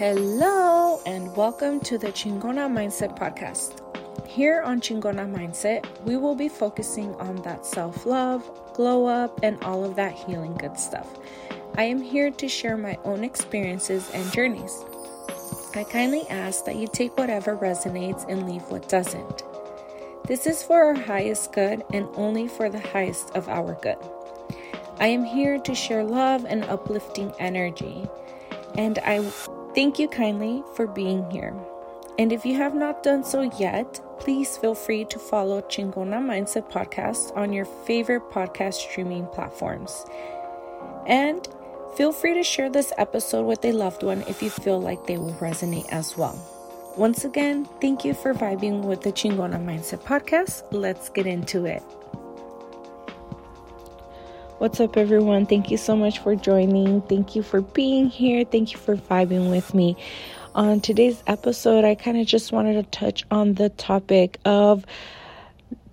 Hello, and welcome to the Chingona Mindset Podcast. Here on Chingona Mindset, we will be focusing on that self-love, glow-up, and all of that healing good stuff. I am here to share my own experiences and journeys. I kindly ask that you take whatever resonates and leave what doesn't. This is for our highest good and only for the highest of our good. I am here to share love and uplifting energy, and I thank you kindly for being here. And if you have not done so yet, please feel free to follow Chingona Mindset Podcast on your favorite podcast streaming platforms. And feel free to share this episode with a loved one if you feel like they will resonate as well. Once again, thank you for vibing with the Chingona Mindset Podcast. Let's get into it. What's up, everyone? Thank you so much for joining. Thank you for being here. Thank you for vibing with me. On today's episode, I kind of just wanted to touch on the topic of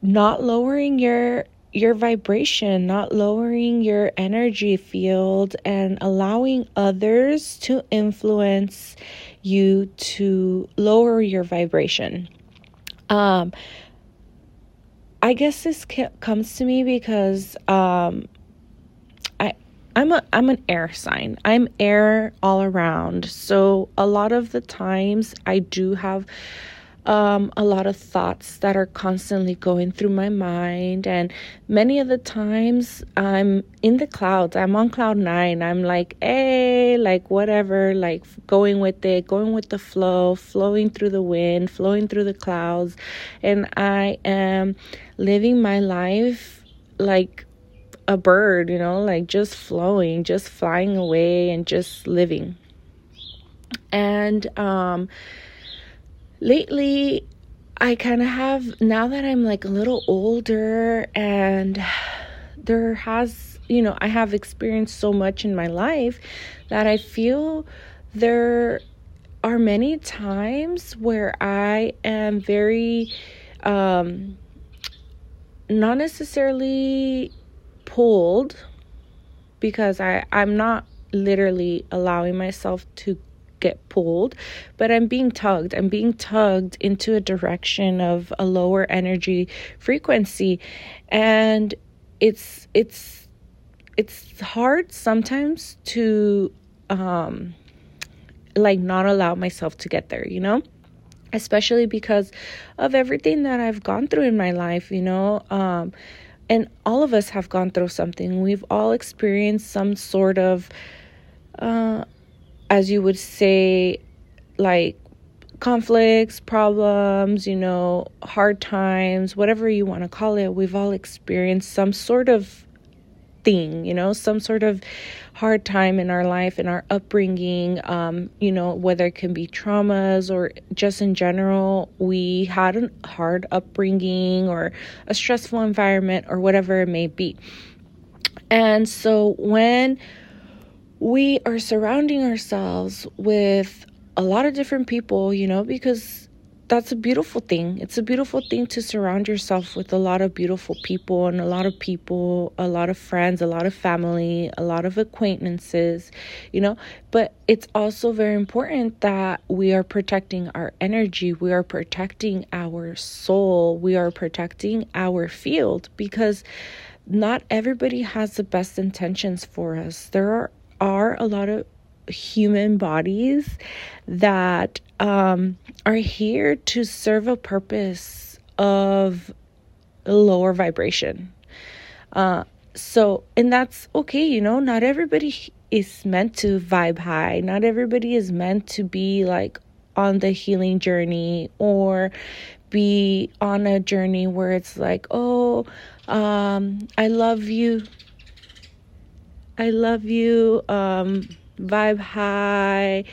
not lowering your vibration, not lowering your energy field, and allowing others to influence you to lower your vibration. I guess this comes to me because I'm an air sign. I'm air all around. So a lot of the times I do have a lot of thoughts that are constantly going through my mind. And many of the times I'm in the clouds. I'm on cloud nine. I'm like, hey, like whatever, like going with it, going with the flow, flowing through the wind, flowing through the clouds. And I am living my life like a bird, you know, like just flowing, just flying away and just living. And lately I kind of have, now that I'm like a little older and there has, you know, I have experienced so much in my life that I feel there are many times where I am very not necessarily pulled, because I'm not literally allowing myself to get pulled, but I'm being tugged into a direction of a lower energy frequency. And it's hard sometimes to like not allow myself to get there, you know, especially because of everything that I've gone through in my life, you know. And all of us have gone through something. We've all experienced some sort of, as you would say, like conflicts, problems, you know, hard times, whatever you want to call it. We've all experienced some sort of thing, you know, some sort of hard time in our life, in our upbringing, you know, whether it can be traumas or just in general, we had a hard upbringing or a stressful environment or whatever it may be. And so when we are surrounding ourselves with a lot of different people, you know, because that's a beautiful thing. It's a beautiful thing to surround yourself with a lot of beautiful people and a lot of people, a lot of friends, a lot of family, a lot of acquaintances, you know. But it's also very important that we are protecting our energy. We are protecting our soul. We are protecting our field, because not everybody has the best intentions for us. There are a lot of human bodies that are here to serve a purpose of lower vibration. So, and that's okay, you know, not everybody is meant to vibe high. Not everybody is meant to be like on the healing journey or be on a journey where it's like, oh, I love you. I love you. Vibe high,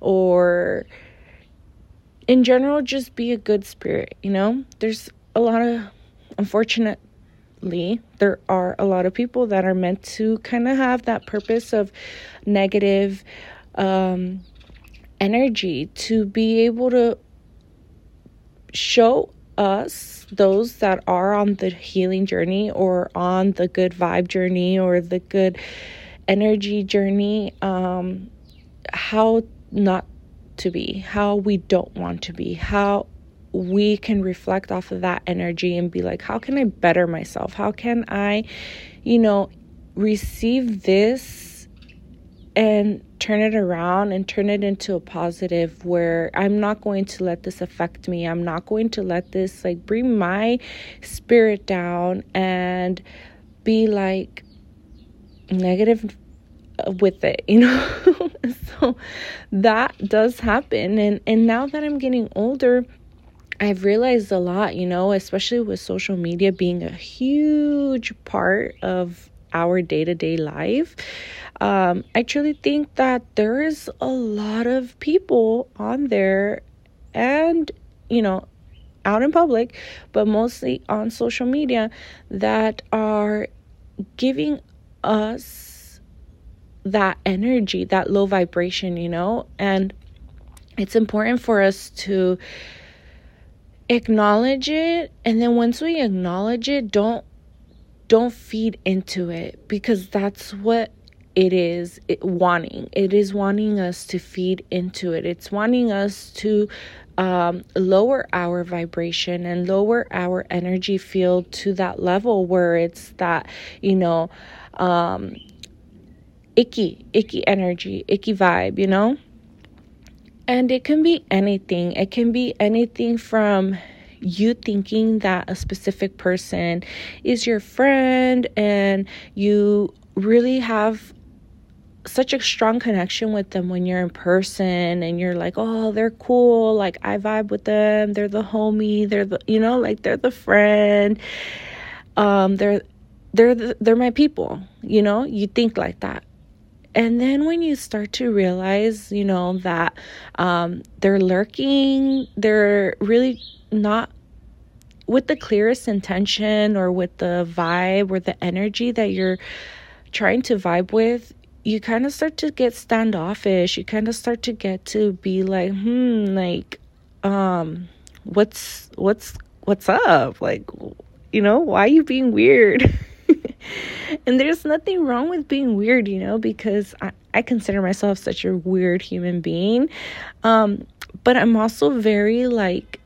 or in general, just be a good spirit, you know. There's a lot of, unfortunately, there are a lot of people that are meant to kind of have that purpose of negative energy, to be able to show us, those that are on the healing journey or on the good vibe journey or the good energy journey, how not to be, how we don't want to be, how we can reflect off of that energy and be like, how can I better myself? How can I, receive this and turn it around and turn it into a positive, where I'm not going to let this affect me. I'm not going to let this bring my spirit down and be negative with it, So that does happen. And now that I'm getting older, I've realized a lot, especially with social media being a huge part of our day-to-day life. I truly think that there is a lot of people on there and, out in public, but mostly on social media, that are giving us that energy, that low vibration, and it's important for us to acknowledge it. And then once we acknowledge it, don't feed into it, because that's what it is wanting. It is wanting us to feed into it. It's wanting us to lower our vibration and lower our energy field to that level where it's that, icky energy, icky vibe, And it can be anything. It can be anything from you thinking that a specific person is your friend and you really have such a strong connection with them when you're in person, and you're like, oh, they're cool, I vibe with them, they're the homie, they're the, they're the friend, they're my people, you think like that. And then when you start to realize, that they're lurking, they're really not with the clearest intention or with the vibe or the energy that you're trying to vibe with, you kind of start to get standoffish. You kind of start to get to be like, what's up? Why are you being weird? And there's nothing wrong with being weird, because I consider myself such a weird human being. But I'm also very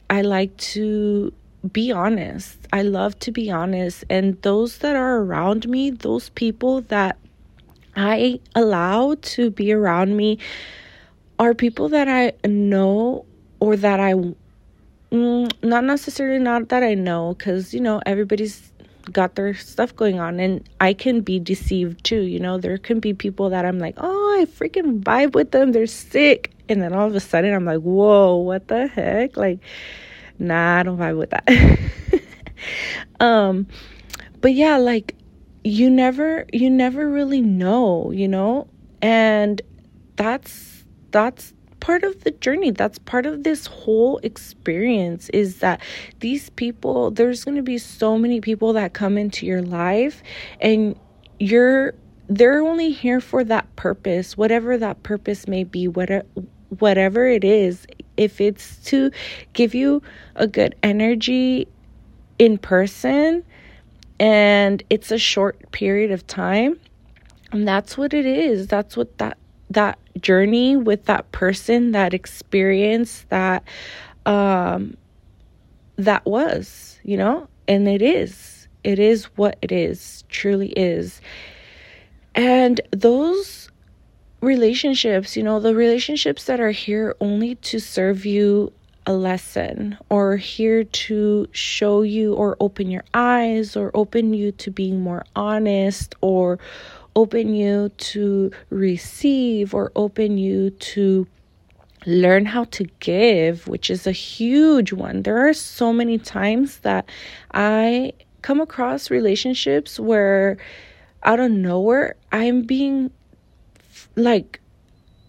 I like to be honest. I love to be honest. And those that are around me, those people that I allow to be around me, are people that I know, or that I, not necessarily not that I know, because, everybody's got their stuff going on, and I can be deceived too. There can be people that I'm like, oh, I freaking vibe with them, they're sick, and then all of a sudden I'm like, whoa, what the heck, nah, I don't vibe with that. But yeah, you never really know, and that's part of the journey. That's part of this whole experience, is that these people, there's going to be so many people that come into your life, and they're only here for that purpose, whatever that purpose may be, whatever it is. If it's to give you a good energy in person, and it's a short period of time, and that's what it is. That's what that journey with that person, that experience, that was, and it is what it is, truly is. And those relationships, the relationships that are here only to serve you a lesson, or here to show you or open your eyes, or open you to being more honest, or open you to receive, or open you to learn how to give, which is a huge one. There are so many times that I come across relationships where out of nowhere I'm being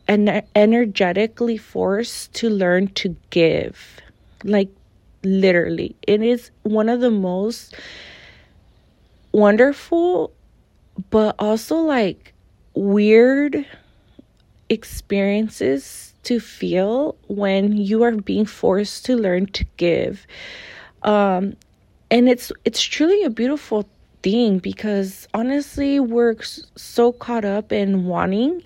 energetically forced to learn to give, literally. It is one of the most wonderful, but also weird experiences to feel when you are being forced to learn to give. And it's truly a beautiful thing, because honestly, we're so caught up in wanting,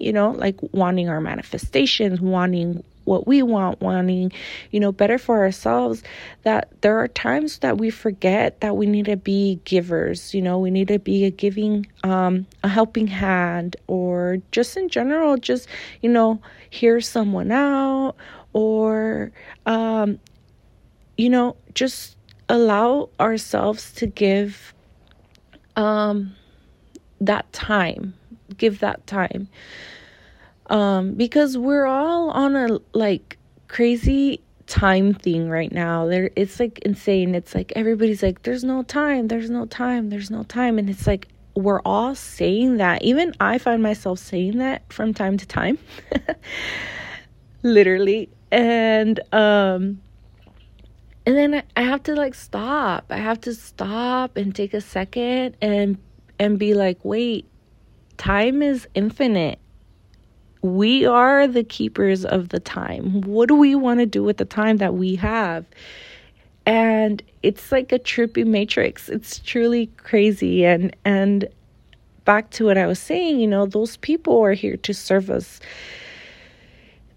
wanting our manifestations, wanting what we want, wanting, better for ourselves, that there are times that we forget that we need to be givers, we need to be a helping hand, or just in general, just, hear someone out, or, just allow ourselves to give that time, because we're all on a crazy time thing right now. There, it's insane. It's everybody's there's no time, and it's we're all saying that. Even I find myself saying that from time to time, literally, and then I have to stop. I have to stop and take a second and be wait, time is infinite. We are the keepers of the time. What do we want to do with the time that we have? And it's a trippy matrix. It's truly crazy. And back to what I was saying, those people are here to serve us.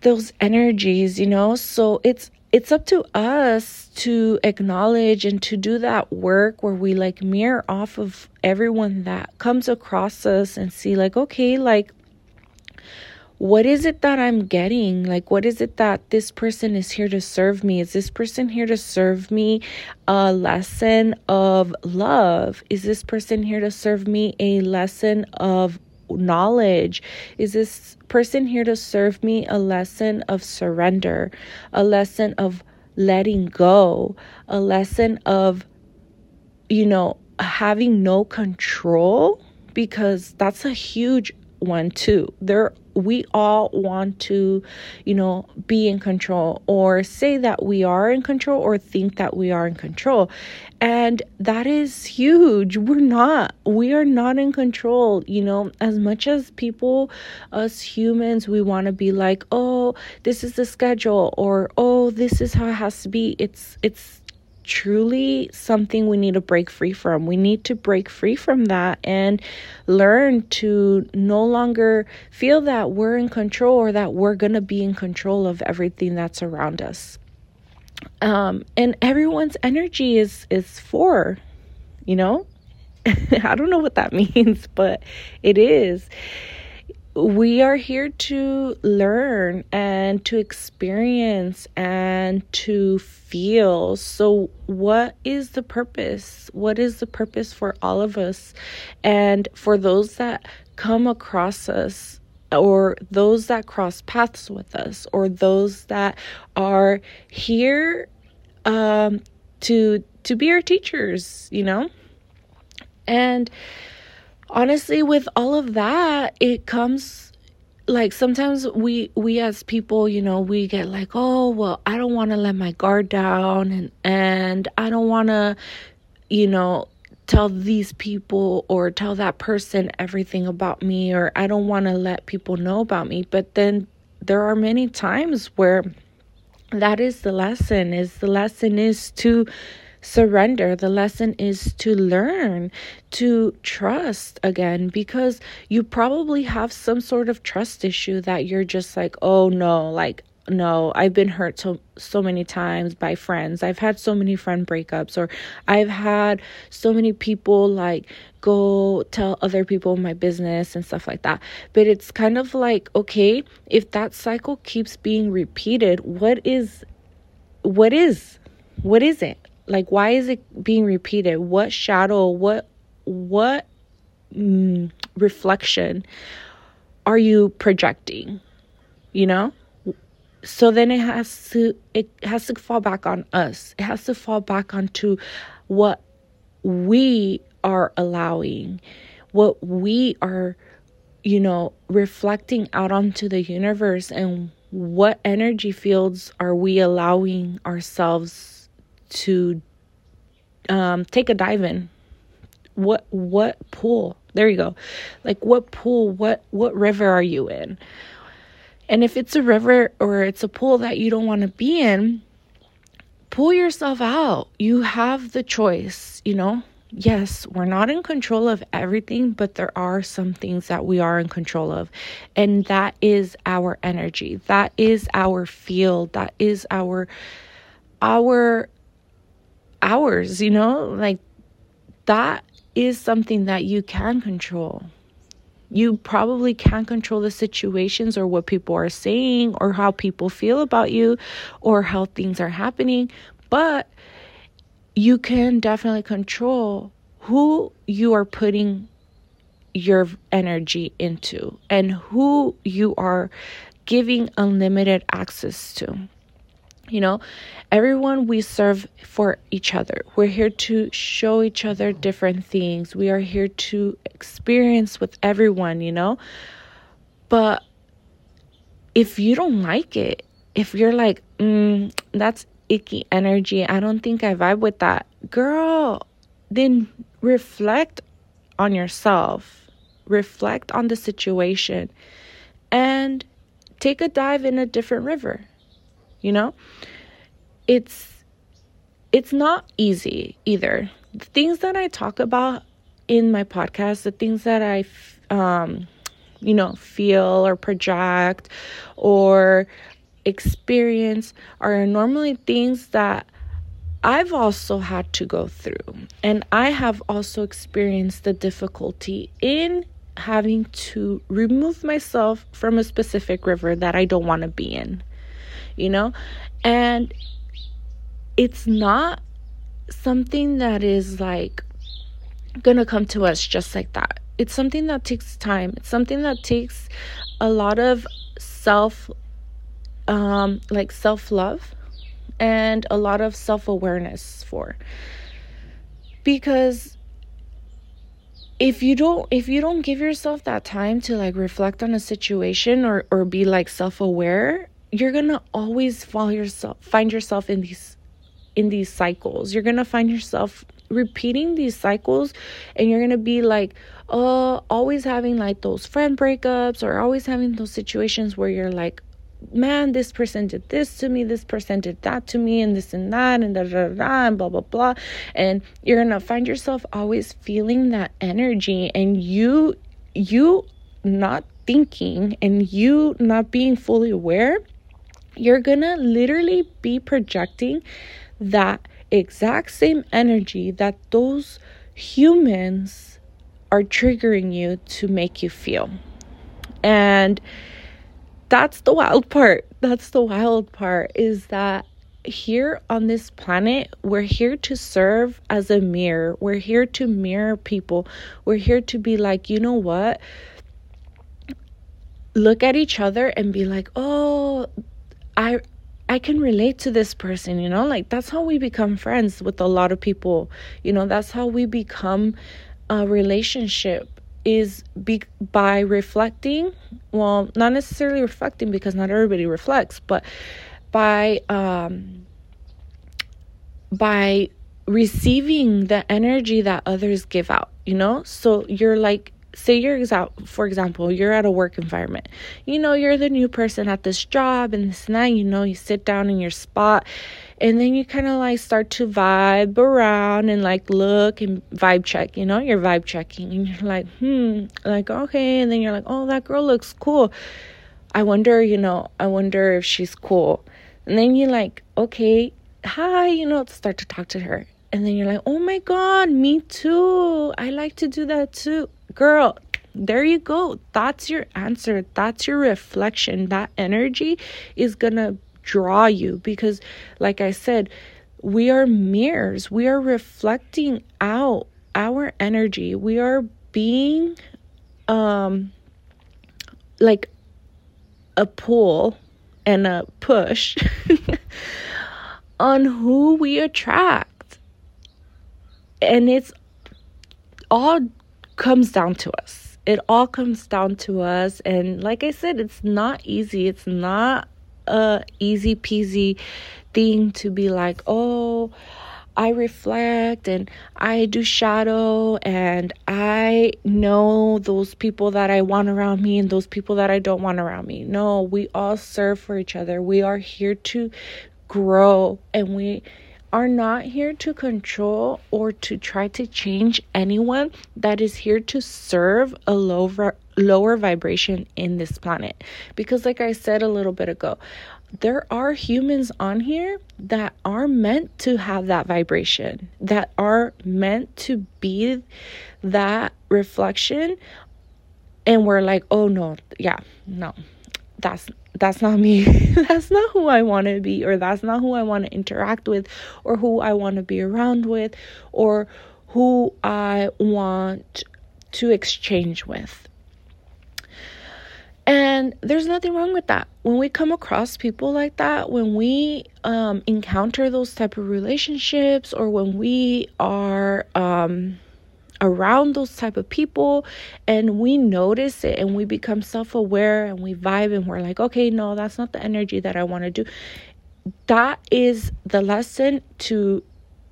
Those energies, so it's up to us to acknowledge and to do that work where we mirror off of everyone that comes across us and see okay, what is it that I'm getting? What is it that this person is here to serve me? Is this person here to serve me a lesson of love? Is this person here to serve me a lesson of knowledge? Is this person here to serve me a lesson of surrender, a lesson of letting go, a lesson of having no control? Because that's a huge one too. We all want to be in control, or say that we are in control, or think that we are in control, and that is huge. We are not in control. As much as people, us humans, we want to be oh, this is the schedule, or oh, this is how it has to be, it's truly something we need to break free from. We need to break free from that and learn to no longer feel that we're in control, or that we're going to be in control of everything that's around us. And everyone's energy is for, I don't know what that means, but it is. We are here to learn and to experience and to feel. So what is the purpose? What is the purpose for all of us? And for those that come across us, or those that cross paths with us, or those that are here to be our teachers, and honestly, with all of that, it comes sometimes we as people, we get oh, well, I don't want to let my guard down, and I don't want to, tell these people or tell that person everything about me, or I don't want to let people know about me. But then there are many times where that is the lesson. The lesson is to surrender. The lesson is to learn to trust again, because you probably have some sort of trust issue that you're just oh no, no, I've been hurt so many times by friends. I've had so many friend breakups, or I've had so many people go tell other people my business and stuff like that. But it's kind of okay, if that cycle keeps being repeated, what is it? Why is it being repeated? What shadow, what reflection are you projecting? So then it has to fall back on us. It has to fall back onto what we are allowing, what we are, reflecting out onto the universe, and what energy fields are we allowing ourselves to take a dive in. What pool? There you go. What pool? What river are you in? And if it's a river or it's a pool that you don't want to be in, pull yourself out. You have the choice. yes, we're not in control of everything, but there are some things that we are in control of. And that is our energy. That is our field. That is our hours, you know, like that is something that you can control. You probably can't control the situations or what people are saying or how people feel about you or how things are happening, but you can definitely control who you are putting your energy into and who you are giving unlimited access to. You know, everyone, we serve for each other. We're here to show each other different things. We are here to experience with everyone, you know. But if you don't like it, if you're like, that's icky energy, I don't think I vibe with that, girl, then reflect on yourself. Reflect on the situation and take a dive in a different river. You know, it's not easy either. The things that I talk about in my podcast, the things that I, feel or project or experience are normally things that I've also had to go through. And I have also experienced the difficulty in having to remove myself from a specific river that I don't want to be in. You know, and it's not something that is like gonna come to us just like that. It's something that takes time. It's something that takes a lot of self-love and a lot of self-awareness for. Because if you don't give yourself that time to like reflect on a situation or be like self-aware, you're going to always find yourself in these cycles. You're going to find yourself repeating these cycles, and you're going to be like, always having like those friend breakups or always having those situations where you're like, man, this person did this to me, this person did that to me, and this and that, and da da da, and blah blah blah. And you're going to find yourself always feeling that energy, and you not thinking and you not being fully aware. You're gonna literally be projecting that exact same energy that those humans are triggering you to make you feel. And that's the wild part. That's the wild part, is that here on this planet, we're here to serve as a mirror. We're here to mirror people. We're here to be like, you know what? Look at each other and be like, I can relate to this person, you know, like that's how we become friends with a lot of people. You know, that's how we become a relationship, is by reflecting. Well, not necessarily reflecting, because not everybody reflects, but by receiving the energy that others give out, you know. So you're like, say for example, you're at a work environment. You know, you're the new person at this job and this and that. You know, you sit down in your spot, and then you kind of like start to vibe around and like look and vibe check. You know, you're vibe checking, and you're like, like, okay. And then you're like, oh, that girl looks cool. I wonder if she's cool. And then you're like, okay, hi, you know, start to talk to her. And then you're like, oh my God, me too. I like to do that too. Girl, there you go. That's your answer. That's your reflection. That energy is going to draw you, because like I said, we are mirrors. We are reflecting out our energy. We are being like a pull and a push on who we attract. And it's all comes down to us. It all comes down to us. And like I said, it's not easy. It's not a easy peasy thing to be like, oh, I reflect and I do shadow and I know those people that I want around me and those people that I don't want around me. No, we all serve for each other. We are here to grow, and we are not here to control or to try to change anyone that is here to serve a lower vibration in this planet. Because like I said a little bit ago, there are humans on here that are meant to have that vibration, that are meant to be that reflection. And we're like, oh no, yeah, no, that's not me. That's not who I want to be, or that's not who I want to interact with, or who I want to be around with, or who I want to exchange with. And there's nothing wrong with that. When we come across people like that, when we encounter those type of relationships, or when we are around those type of people and we notice it and we become self-aware and we vibe and we're like, okay, no, that's not the energy that I want to do. That is the lesson to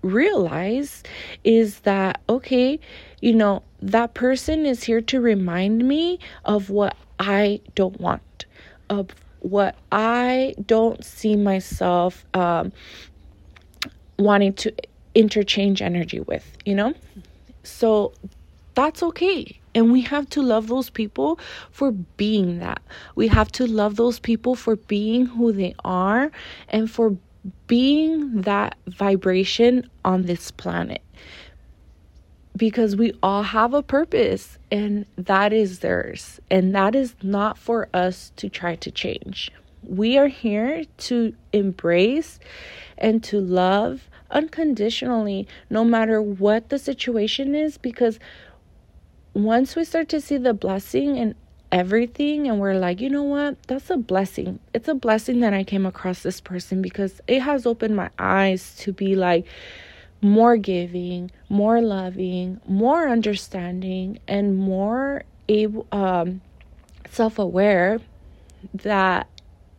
realize, is that, okay, you know, that person is here to remind me of what I don't want, of what I don't see myself wanting to interchange energy with, you know? So that's okay. And we have to love those people for being that. We have to love those people for being who they are and for being that vibration on this planet. Because we all have a purpose, and that is theirs. And that is not for us to try to change. We are here to embrace and to love unconditionally, no matter what the situation is, because once we start to see the blessing in everything and we're like, you know what, that's a blessing. It's a blessing that I came across this person, because it has opened my eyes to be like more giving, more loving, more understanding, and more able, self-aware that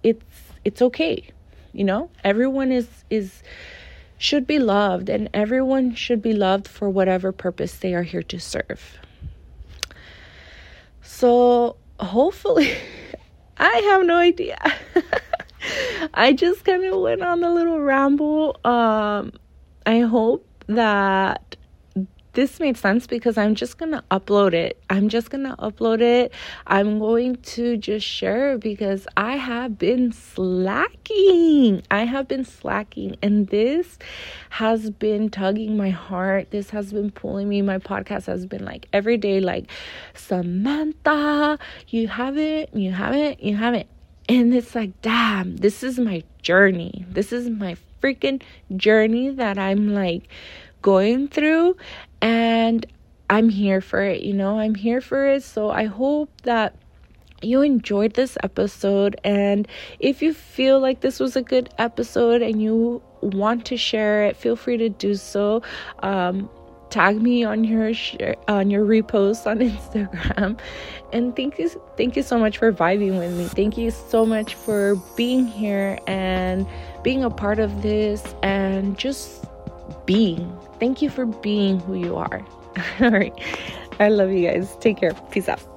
it's okay. You know, everyone should be loved, and everyone should be loved for whatever purpose they are here to serve. So hopefully, I have no idea. I just kind of went on a little ramble. I hope that this made sense, because I'm just going to upload it. I'm going to just share it, because I have been slacking. And this has been tugging my heart. This has been pulling me. My podcast has been like every day, like, Samantha, you haven't. And it's like, damn, this is my journey. This is my freaking journey that I'm like going through. And I'm here for it, you know, So I hope that you enjoyed this episode. And if you feel like this was a good episode and you want to share it, feel free to do so. Tag me on your repost on Instagram. And thank you so much for vibing with me. Thank you so much for being here and being a part of this and just being. Thank you for being who you are. All right. I love you guys. Take care. Peace out.